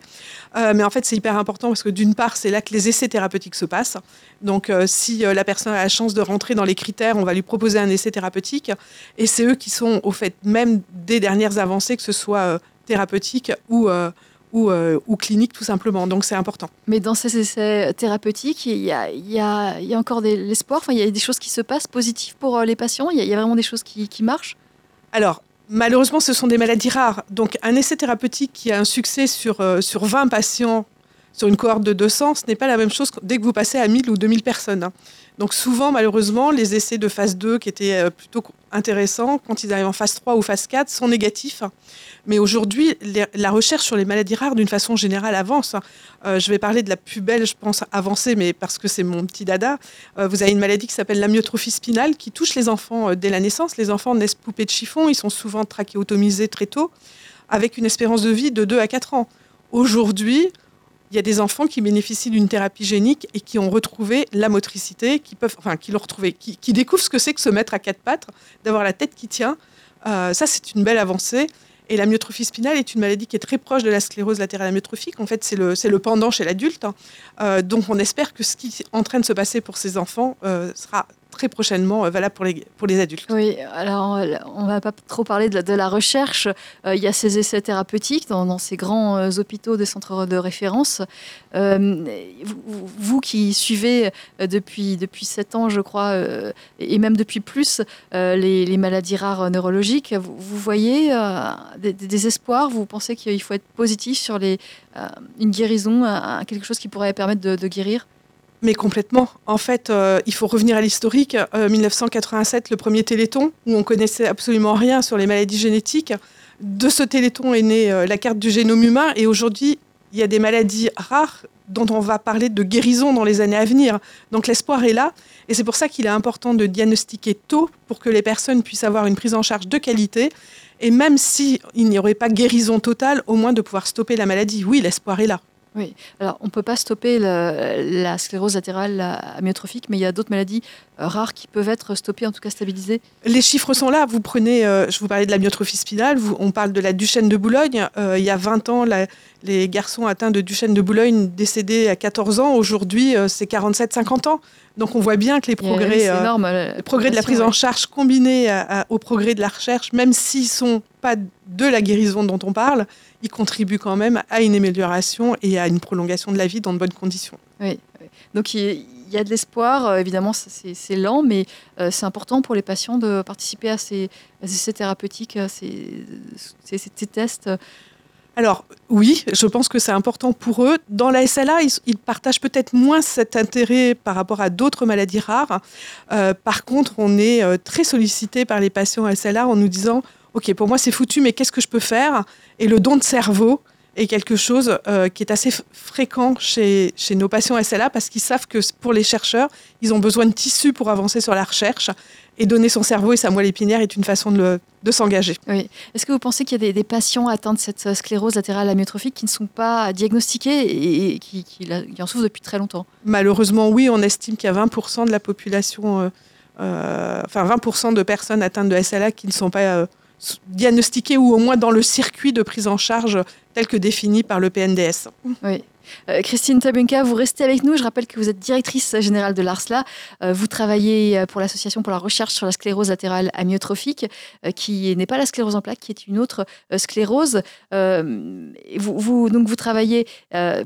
Euh, mais en fait, c'est hyper important parce que, d'une part, c'est là que les essais thérapeutiques se passent. Donc, euh, si la personne a la chance de rentrer dans les critères, on va lui proposer un essai thérapeutique. Et c'est eux qui sont, au fait, même des dernières avancées, que ce soit euh, thérapeutique ou... Euh, Ou, euh, ou clinique tout simplement, donc c'est important. Mais dans ces essais thérapeutiques, il y a, il y a, il y a encore de l'espoir, enfin, il y a des choses qui se passent positives pour euh, les patients, il y, a, il y a vraiment des choses qui, qui marchent. Alors, malheureusement, ce sont des maladies rares, donc un essai thérapeutique qui a un succès sur, euh, sur vingt patients, sur une cohorte de deux cents, ce n'est pas la même chose dès que vous passez à mille ou deux mille personnes. Hein. Donc souvent, malheureusement, les essais de phase deux, qui étaient plutôt intéressants, quand ils arrivent en phase trois ou phase quatre, sont négatifs. Mais aujourd'hui, les, la recherche sur les maladies rares, d'une façon générale, avance. Euh, je vais parler de la plus belle, je pense, avancée, mais parce que c'est mon petit dada. Euh, vous avez une maladie qui s'appelle l'amyotrophie spinale, qui touche les enfants euh, dès la naissance. Les enfants naissent poupées de chiffon, ils sont souvent trachéotomisés très tôt, avec une espérance de vie de deux à quatre ans. Aujourd'hui, il y a des enfants qui bénéficient d'une thérapie génique et qui ont retrouvé la motricité, qui peuvent, enfin, qui l'ont retrouvé, qui, qui découvrent ce que c'est que se mettre à quatre pattes, d'avoir la tête qui tient. Euh, ça, c'est une belle avancée. Et la myotrophie spinale est une maladie qui est très proche de la sclérose latérale amyotrophique. En fait, c'est le, c'est le pendant chez l'adulte. Euh, donc, on espère que ce qui est en train de se passer pour ces enfants euh, sera très prochainement euh, valable pour les, pour les adultes. Oui, alors on ne va pas trop parler de la, de la recherche. Euh, il y a ces essais thérapeutiques dans, dans ces grands euh, hôpitaux des centres de référence. Euh, vous, vous qui suivez euh, depuis, depuis sept ans, je crois, euh, et même depuis plus, euh, les, les maladies rares neurologiques, vous, vous voyez euh, des, des espoirs? Vous pensez qu'il faut être positif sur les, euh, une guérison, un, quelque chose qui pourrait permettre de, de guérir? Mais complètement. En fait, euh, il faut revenir à l'historique. Euh, dix-neuf cent quatre-vingt-sept, le premier Téléthon, où on ne connaissait absolument rien sur les maladies génétiques. De ce Téléthon est née euh, la carte du génome humain. Et aujourd'hui, il y a des maladies rares dont on va parler de guérison dans les années à venir. Donc l'espoir est là. Et c'est pour ça qu'il est important de diagnostiquer tôt pour que les personnes puissent avoir une prise en charge de qualité. Et même s'il n'y aurait pas guérison totale, au moins de pouvoir stopper la maladie. Oui, l'espoir est là. Oui, alors on ne peut pas stopper le, la sclérose latérale amyotrophique, mais il y a d'autres maladies euh, rares qui peuvent être stoppées, en tout cas stabilisées. Les chiffres sont là. Vous prenez, euh, je vous parlais de la myotrophie spinale, vous, on parle de la Duchenne de Boulogne. Euh, il y a vingt ans, la, les garçons atteints de Duchenne de Boulogne décédés à quatorze ans. Aujourd'hui, euh, c'est quarante-sept à cinquante ans. Donc on voit bien que les progrès, euh, énorme, euh, les progrès de la prise en charge combinés à, à, aux progrès de la recherche, même s'ils ne sont pas de la guérison dont on parle, ils contribuent quand même à une amélioration et à une prolongation de la vie dans de bonnes conditions. Oui, oui. Donc il y a de l'espoir, évidemment c'est, c'est lent, mais c'est important pour les patients de participer à ces, à ces thérapeutiques, à ces, ces, ces tests. Alors oui, je pense que c'est important pour eux. Dans la S L A, ils, ils partagent peut-être moins cet intérêt par rapport à d'autres maladies rares. Euh, par contre, on est très sollicité par les patients S L A en nous disant « Ok, pour moi c'est foutu, mais qu'est-ce que je peux faire ?» Et le don de cerveau est quelque chose euh, qui est assez fréquent chez, chez nos patients S L A parce qu'ils savent que pour les chercheurs, ils ont besoin de tissus pour avancer sur la recherche. Et donner son cerveau et sa moelle épinière est une façon de, le, de s'engager. Oui. Est-ce que vous pensez qu'il y a des, des patients atteints de cette sclérose latérale amyotrophique qui ne sont pas diagnostiqués et, et qui, qui, qui en souffrent depuis très longtemps ? Malheureusement, oui. On estime qu'il y a vingt pour cent de la population, euh, euh, enfin vingt pour cent de personnes atteintes de S L A qui ne sont pas euh, diagnostiquées ou au moins dans le circuit de prise en charge tel que défini par le P N D S. Oui. Christine Tabuenca, vous restez avec nous. Je rappelle que vous êtes directrice générale de l'ARSLA. Vous travaillez pour l'Association pour la recherche sur la sclérose latérale amyotrophique, qui n'est pas la sclérose en plaques, qui est une autre sclérose. Vous, vous, donc vous travaillez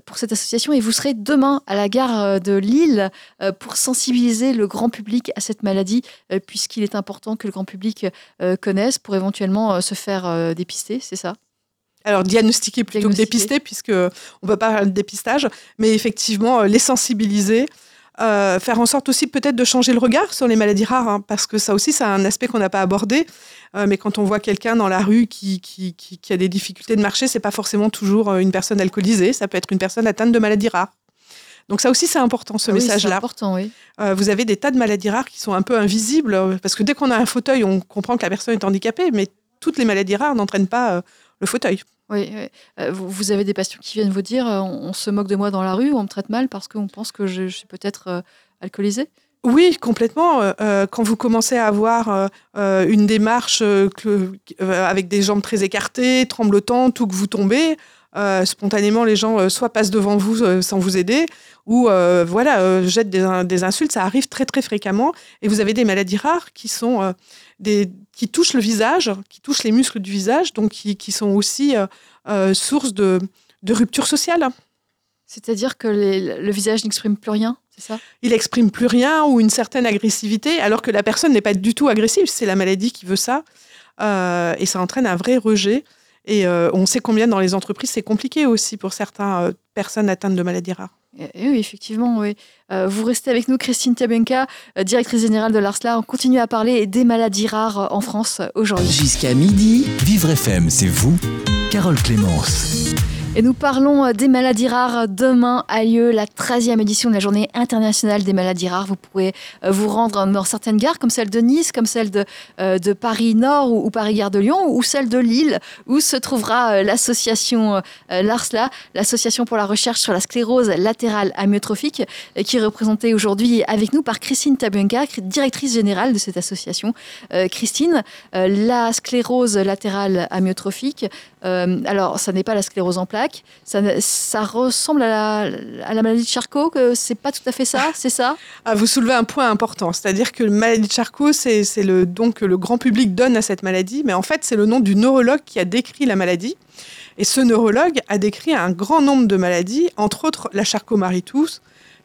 pour cette association et vous serez demain à la gare de Lille pour sensibiliser le grand public à cette maladie, puisqu'il est important que le grand public connaisse pour éventuellement se faire dépister, c'est ça ? Alors, diagnostiquer plutôt diagnostiquer. que dépister, puisqu'on ne peut pas parler de dépistage, mais effectivement, les sensibiliser, euh, faire en sorte aussi peut-être de changer le regard sur les maladies rares, hein, parce que ça aussi, c'est un aspect qu'on n'a pas abordé, euh, mais quand on voit quelqu'un dans la rue qui, qui, qui, qui a des difficultés de marcher, ce n'est pas forcément toujours une personne alcoolisée, ça peut être une personne atteinte de maladies rares. Donc ça aussi, c'est important, ce ah oui, message-là. C'est important, oui. Euh, vous avez des tas de maladies rares qui sont un peu invisibles, parce que dès qu'on a un fauteuil, on comprend que la personne est handicapée, mais toutes les maladies rares n'entraînent pas... Euh, le fauteuil. Oui, oui. Euh, vous, vous avez des patients qui viennent vous dire euh, on, on se moque de moi dans la rue, on me traite mal parce qu'on pense que je, je suis peut-être euh, alcoolisée ? Oui, complètement. Euh, quand vous commencez à avoir euh, une démarche euh, que, euh, avec des jambes très écartées, tremblotantes ou que vous tombez, euh, spontanément, les gens euh, soit passent devant vous euh, sans vous aider ou euh, voilà, euh, jettent des, des insultes. Ça arrive très, très fréquemment. Et vous avez des maladies rares qui sont... Euh, des qui touchent le visage, qui touchent les muscles du visage, donc qui, qui sont aussi euh, source de, de rupture sociale. C'est-à-dire que les, le visage n'exprime plus rien, c'est ça ? Il n'exprime plus rien ou une certaine agressivité, alors que la personne n'est pas du tout agressive, c'est la maladie qui veut ça, euh, et ça entraîne un vrai rejet. Et euh, on sait combien dans les entreprises, c'est compliqué aussi pour certaines euh, personnes atteintes de maladies rares. Et oui, effectivement, oui. Euh, vous restez avec nous, Christine Tabuenca, directrice générale de l'ARSLA. On continue à parler des maladies rares en France aujourd'hui. Jusqu'à midi, Vivre F M, c'est vous, Carole Clémence. Et nous parlons des maladies rares. Demain a lieu la treizième édition de la Journée internationale des maladies rares. Vous pouvez vous rendre dans certaines gares, comme celle de Nice, comme celle de, euh, de Paris-Nord ou, ou Paris-Gare de Lyon, ou celle de Lille, où se trouvera euh, l'association euh, l'ARSLA, l'association pour la recherche sur la sclérose latérale amyotrophique, euh, qui est représentée aujourd'hui avec nous par Christine Tabuenca, directrice générale de cette association. Euh, Christine, euh, la sclérose latérale amyotrophique, euh, alors ça n'est pas la sclérose en plaques. Ça, ça ressemble à la, à la maladie de Charcot, que c'est pas tout à fait ça, c'est ça ? Ah, vous soulevez un point important, c'est-à-dire que la maladie de Charcot, c'est, c'est le don que le grand public donne à cette maladie, mais en fait, c'est le nom du neurologue qui a décrit la maladie. Et ce neurologue a décrit un grand nombre de maladies, entre autres la Charcot-Marie-Tooth,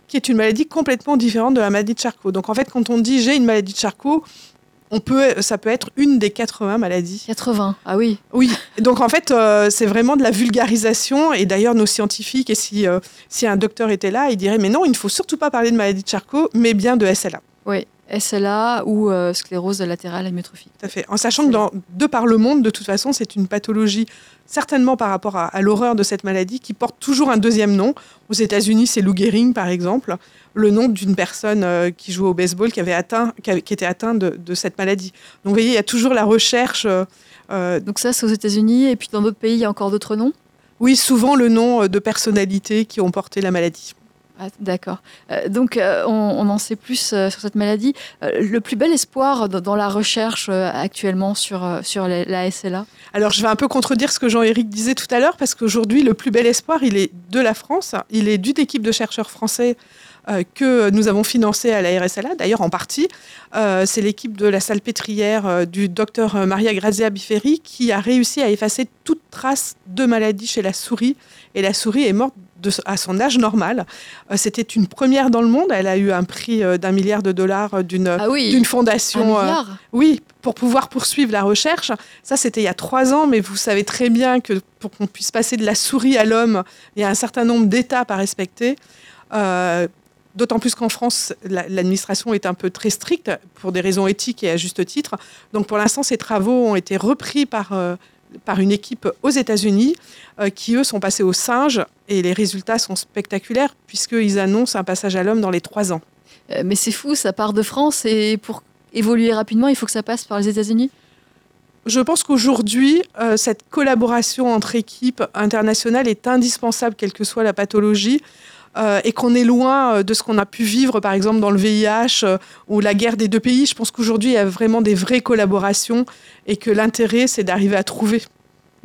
qui est une maladie complètement différente de la maladie de Charcot. Donc en fait, quand on dit « j'ai une maladie de Charcot », On peut, ça peut être une des quatre-vingts maladies. quatre-vingts, ah oui. Oui, donc en fait, euh, c'est vraiment de la vulgarisation. Et d'ailleurs, nos scientifiques, et si, euh, si un docteur était là, il dirait « mais non, il ne faut surtout pas parler de maladie de Charcot, mais bien de S L A ». Oui, S L A ou euh, sclérose latérale amyotrophique. Tout à fait, en sachant que dans, de par le monde, de toute façon, c'est une pathologie, certainement par rapport à, à l'horreur de cette maladie, qui porte toujours un deuxième nom. Aux États-Unis, c'est Lou Gehrig, par exemple, le nom d'une personne euh, qui jouait au baseball, qui, avait atteint, qui, avait, qui était atteinte de, de cette maladie. Donc, vous voyez, il y a toujours la recherche. Euh, Donc ça, c'est aux États-Unis, et puis dans d'autres pays, il y a encore d'autres noms ? Oui, souvent le nom de personnalités qui ont porté la maladie. Ah, d'accord. Euh, donc, euh, on, on en sait plus euh, sur cette maladie. Euh, le plus bel espoir d- dans la recherche euh, actuellement sur, euh, sur les, la S L A ? Alors, je vais un peu contredire ce que Jean-Éric disait tout à l'heure, parce qu'aujourd'hui, le plus bel espoir, il est de la France. Il est d'une équipe de chercheurs français euh, que nous avons financée à la R S L A, d'ailleurs en partie. Euh, c'est l'équipe de la Salpêtrière euh, du docteur Maria Grazia Biferi qui a réussi à effacer toute trace de maladie chez la souris. Et la souris est morte De, à son âge normal. Euh, c'était une première dans le monde. Elle a eu un prix euh, d'un milliard de dollars euh, d'une, ah oui, d'une fondation. Un milliard ? euh, oui, pour pouvoir poursuivre la recherche. Ça, c'était il y a trois ans, mais vous savez très bien que pour qu'on puisse passer de la souris à l'homme, il y a un certain nombre d'étapes à respecter. Euh, D'autant plus qu'en France, la, l'administration est un peu très stricte pour des raisons éthiques et à juste titre. Donc, pour l'instant, ces travaux ont été repris par... Euh, par une équipe aux États-Unis euh, qui, eux, sont passés aux singes. Et les résultats sont spectaculaires puisqu'ils annoncent un passage à l'homme dans les trois ans. Euh, mais c'est fou, ça part de France. Et pour évoluer rapidement, il faut que ça passe par les États-Unis ? Je pense qu'aujourd'hui, euh, cette collaboration entre équipes internationales est indispensable, quelle que soit la pathologie. Euh, et qu'on est loin de ce qu'on a pu vivre, par exemple, dans le V I H euh, ou la guerre des deux pays. Je pense qu'aujourd'hui, il y a vraiment des vraies collaborations et que l'intérêt, c'est d'arriver à trouver.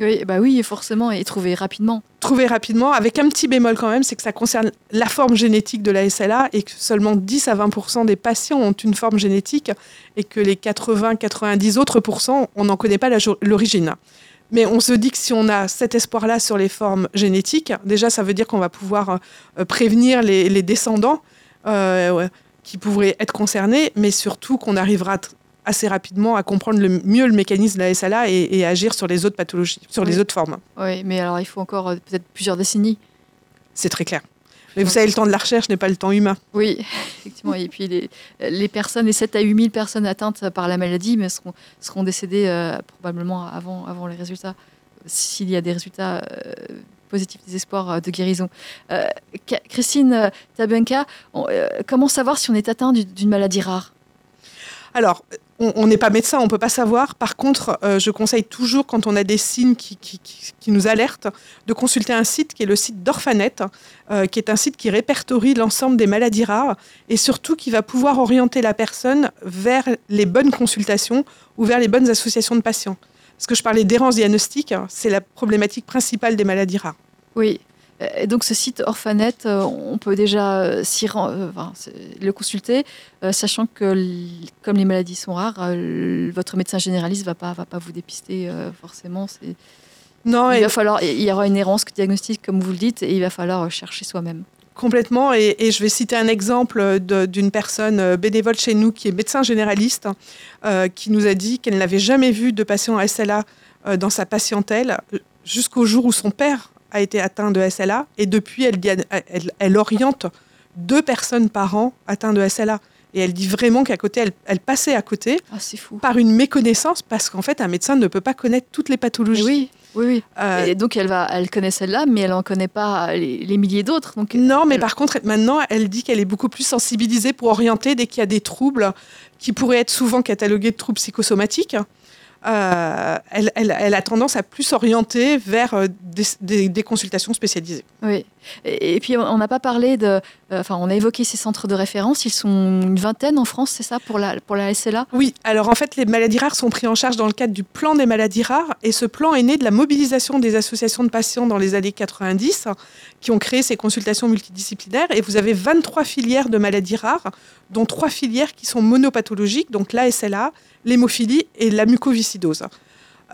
Oui, bah oui, forcément, et trouver rapidement. Trouver rapidement, avec un petit bémol quand même, c'est que ça concerne la forme génétique de la S L A et que seulement dix à vingt pour cent des patients ont une forme génétique et que les quatre-vingts à quatre-vingt-dix autres pourcents, on n'en connaît pas la, l'origine. Mais on se dit que si on a cet espoir-là sur les formes génétiques, déjà, ça veut dire qu'on va pouvoir prévenir les, les descendants euh, ouais, qui pourraient être concernés, mais surtout qu'on arrivera t- assez rapidement à comprendre le, mieux le mécanisme de la S L A et, et agir sur les autres pathologies, sur oui. les autres formes. Oui, mais alors il faut encore euh, peut-être plusieurs décennies. C'est très clair. Mais vous savez, le temps de la recherche n'est pas le temps humain. Oui, effectivement. Et puis les, les personnes, les sept à huit mille personnes atteintes par la maladie mais seront, seront décédées euh, probablement avant, avant les résultats, s'il y a des résultats euh, positifs, des espoirs de guérison. Euh, Christine Tabuenca, on, euh, comment savoir si on est atteint d'une maladie rare ? Alors, on n'est pas médecin, on ne peut pas savoir. Par contre, euh, je conseille toujours, quand on a des signes qui, qui, qui, qui nous alertent, de consulter un site qui est le site d'Orphanet, euh, qui est un site qui répertorie l'ensemble des maladies rares et surtout qui va pouvoir orienter la personne vers les bonnes consultations ou vers les bonnes associations de patients. Parce que je parlais d'errance diagnostique, c'est la problématique principale des maladies rares. Oui. Et donc ce site Orphanet, on peut déjà s'y rend, enfin, le consulter, sachant que comme les maladies sont rares, votre médecin généraliste ne va pas, va pas vous dépister forcément. C'est... Non, il va et... falloir, il y aura une errance diagnostique, comme vous le dites, et il va falloir chercher soi-même. Complètement, et, et je vais citer un exemple de, d'une personne bénévole chez nous qui est médecin généraliste, euh, qui nous a dit qu'elle n'avait jamais vu de patient à S L A euh, dans sa patientèle jusqu'au jour où son père a été atteint de S L A et depuis, elle, elle, elle oriente deux personnes par an atteintes de S L A. Et elle dit vraiment qu'à côté, elle, elle passait à côté ah, c'est fou. Par une méconnaissance parce qu'en fait, un médecin ne peut pas connaître toutes les pathologies. Oui, Oui, oui. Euh, et donc, elle, va, elle connaît celle-là, mais elle n'en connaît pas les, les milliers d'autres. Donc non, elle... mais par contre, maintenant, elle dit qu'elle est beaucoup plus sensibilisée pour orienter dès qu'il y a des troubles qui pourraient être souvent catalogués de troubles psychosomatiques. Euh, elle, elle, elle a tendance à plus s'orienter vers des, des, des consultations spécialisées. Oui. Et, et puis, on n'a pas parlé de... Euh, enfin, on a évoqué ces centres de référence. Ils sont une vingtaine en France, c'est ça, pour la, pour la S L A ? Oui. Alors, en fait, les maladies rares sont prises en charge dans le cadre du plan des maladies rares. Et ce plan est né de la mobilisation des associations de patients dans les années quatre-vingt-dix qui ont créé ces consultations multidisciplinaires. Et vous avez vingt-trois filières de maladies rares, dont trois filières qui sont monopathologiques, donc la S L A, l'hémophilie et la mucoviscidose.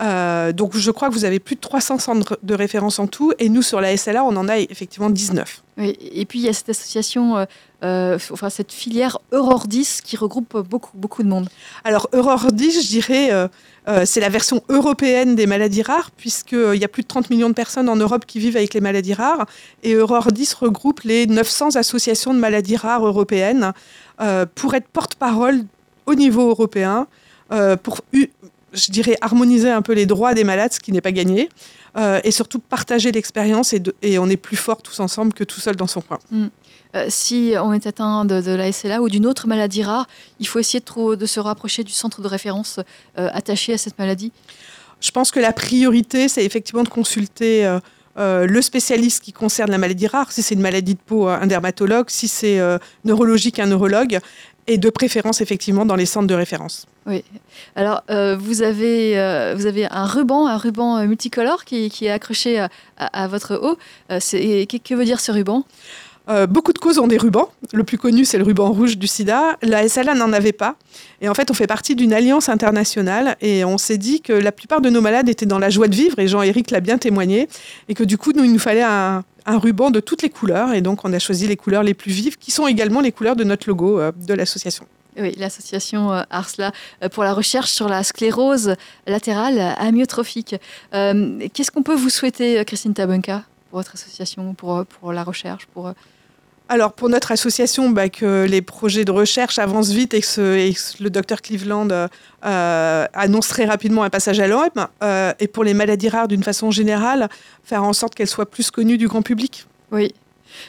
Euh, donc, je crois que vous avez plus de trois cents centres de référence en tout. Et nous, sur la S L A, on en a effectivement dix-neuf. Oui, et puis, il y a cette association, euh, euh, enfin, cette filière Eurordis qui regroupe beaucoup, beaucoup de monde. Alors, Eurordis, je dirais, euh, euh, c'est la version européenne des maladies rares, puisqu'il y a plus de trente millions de personnes en Europe qui vivent avec les maladies rares. Et Eurordis regroupe les neuf cents associations de maladies rares européennes euh, pour être porte-parole au niveau européen, euh, pour... U- je dirais, harmoniser un peu les droits des malades, ce qui n'est pas gagné, euh, et surtout partager l'expérience, et, de, et on est plus fort tous ensemble que tout seul dans son coin. Mmh. Euh, si on est atteint de, de la S L A ou d'une autre maladie rare, il faut essayer de, trop, de se rapprocher du centre de référence euh, attaché à cette maladie. Je pense que la priorité, c'est effectivement de consulter euh, euh, le spécialiste qui concerne la maladie rare, si c'est une maladie de peau, un dermatologue, si c'est euh, neurologique, un neurologue, et de préférence, effectivement, dans les centres de référence. Oui. Alors, euh, vous, avez, euh, vous avez un ruban, un ruban multicolore qui, qui est accroché à, à, à votre haut. Euh, c'est, que, que veut dire ce ruban ? Euh, beaucoup de causes ont des rubans. Le plus connu, c'est le ruban rouge du sida. La S L A n'en avait pas. Et en fait, on fait partie d'une alliance internationale. Et on s'est dit que la plupart de nos malades étaient dans la joie de vivre. Et Jean-Éric l'a bien témoigné. Et que du coup, nous, il nous fallait un, un ruban de toutes les couleurs. Et donc, on a choisi les couleurs les plus vives, qui sont également les couleurs de notre logo euh, de l'association. Oui, l'association euh, ARSLA euh, pour la recherche sur la sclérose latérale amyotrophique. Euh, qu'est-ce qu'on peut vous souhaiter, Christine Tabuenca, pour votre association, pour, pour la recherche pour... Alors, pour notre association, bah, que les projets de recherche avancent vite et que, ce, et que le docteur Cleveland euh, annonce très rapidement un passage à l'O M, euh, et pour les maladies rares, d'une façon générale, faire en sorte qu'elles soient plus connues du grand public. Oui.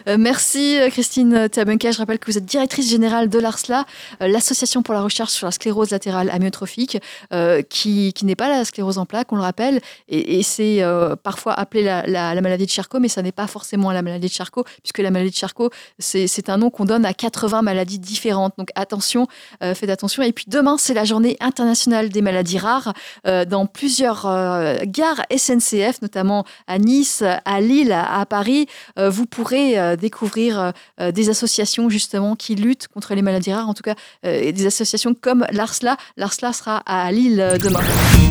Euh, merci Christine Tabuenca. Je rappelle que vous êtes directrice générale de l'ARSLA, euh, l'association pour la recherche sur la sclérose latérale amyotrophique, euh, qui, qui n'est pas la sclérose en plaques, on le rappelle, et, et c'est euh, parfois appelé la, la, la maladie de Charcot, mais ça n'est pas forcément la maladie de Charcot, puisque la maladie de Charcot, c'est, c'est un nom qu'on donne à quatre-vingts maladies différentes. Donc attention, euh, faites attention. Et puis demain, c'est la journée internationale des maladies rares, euh, dans plusieurs euh, gares S N C F, notamment à Nice, à Lille, à, à Paris. Euh, vous pourrez découvrir des associations justement qui luttent contre les maladies rares, en tout cas des associations comme l'ARSLA. L'ARSLA sera à Lille demain.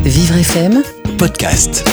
Vivre F M, podcast.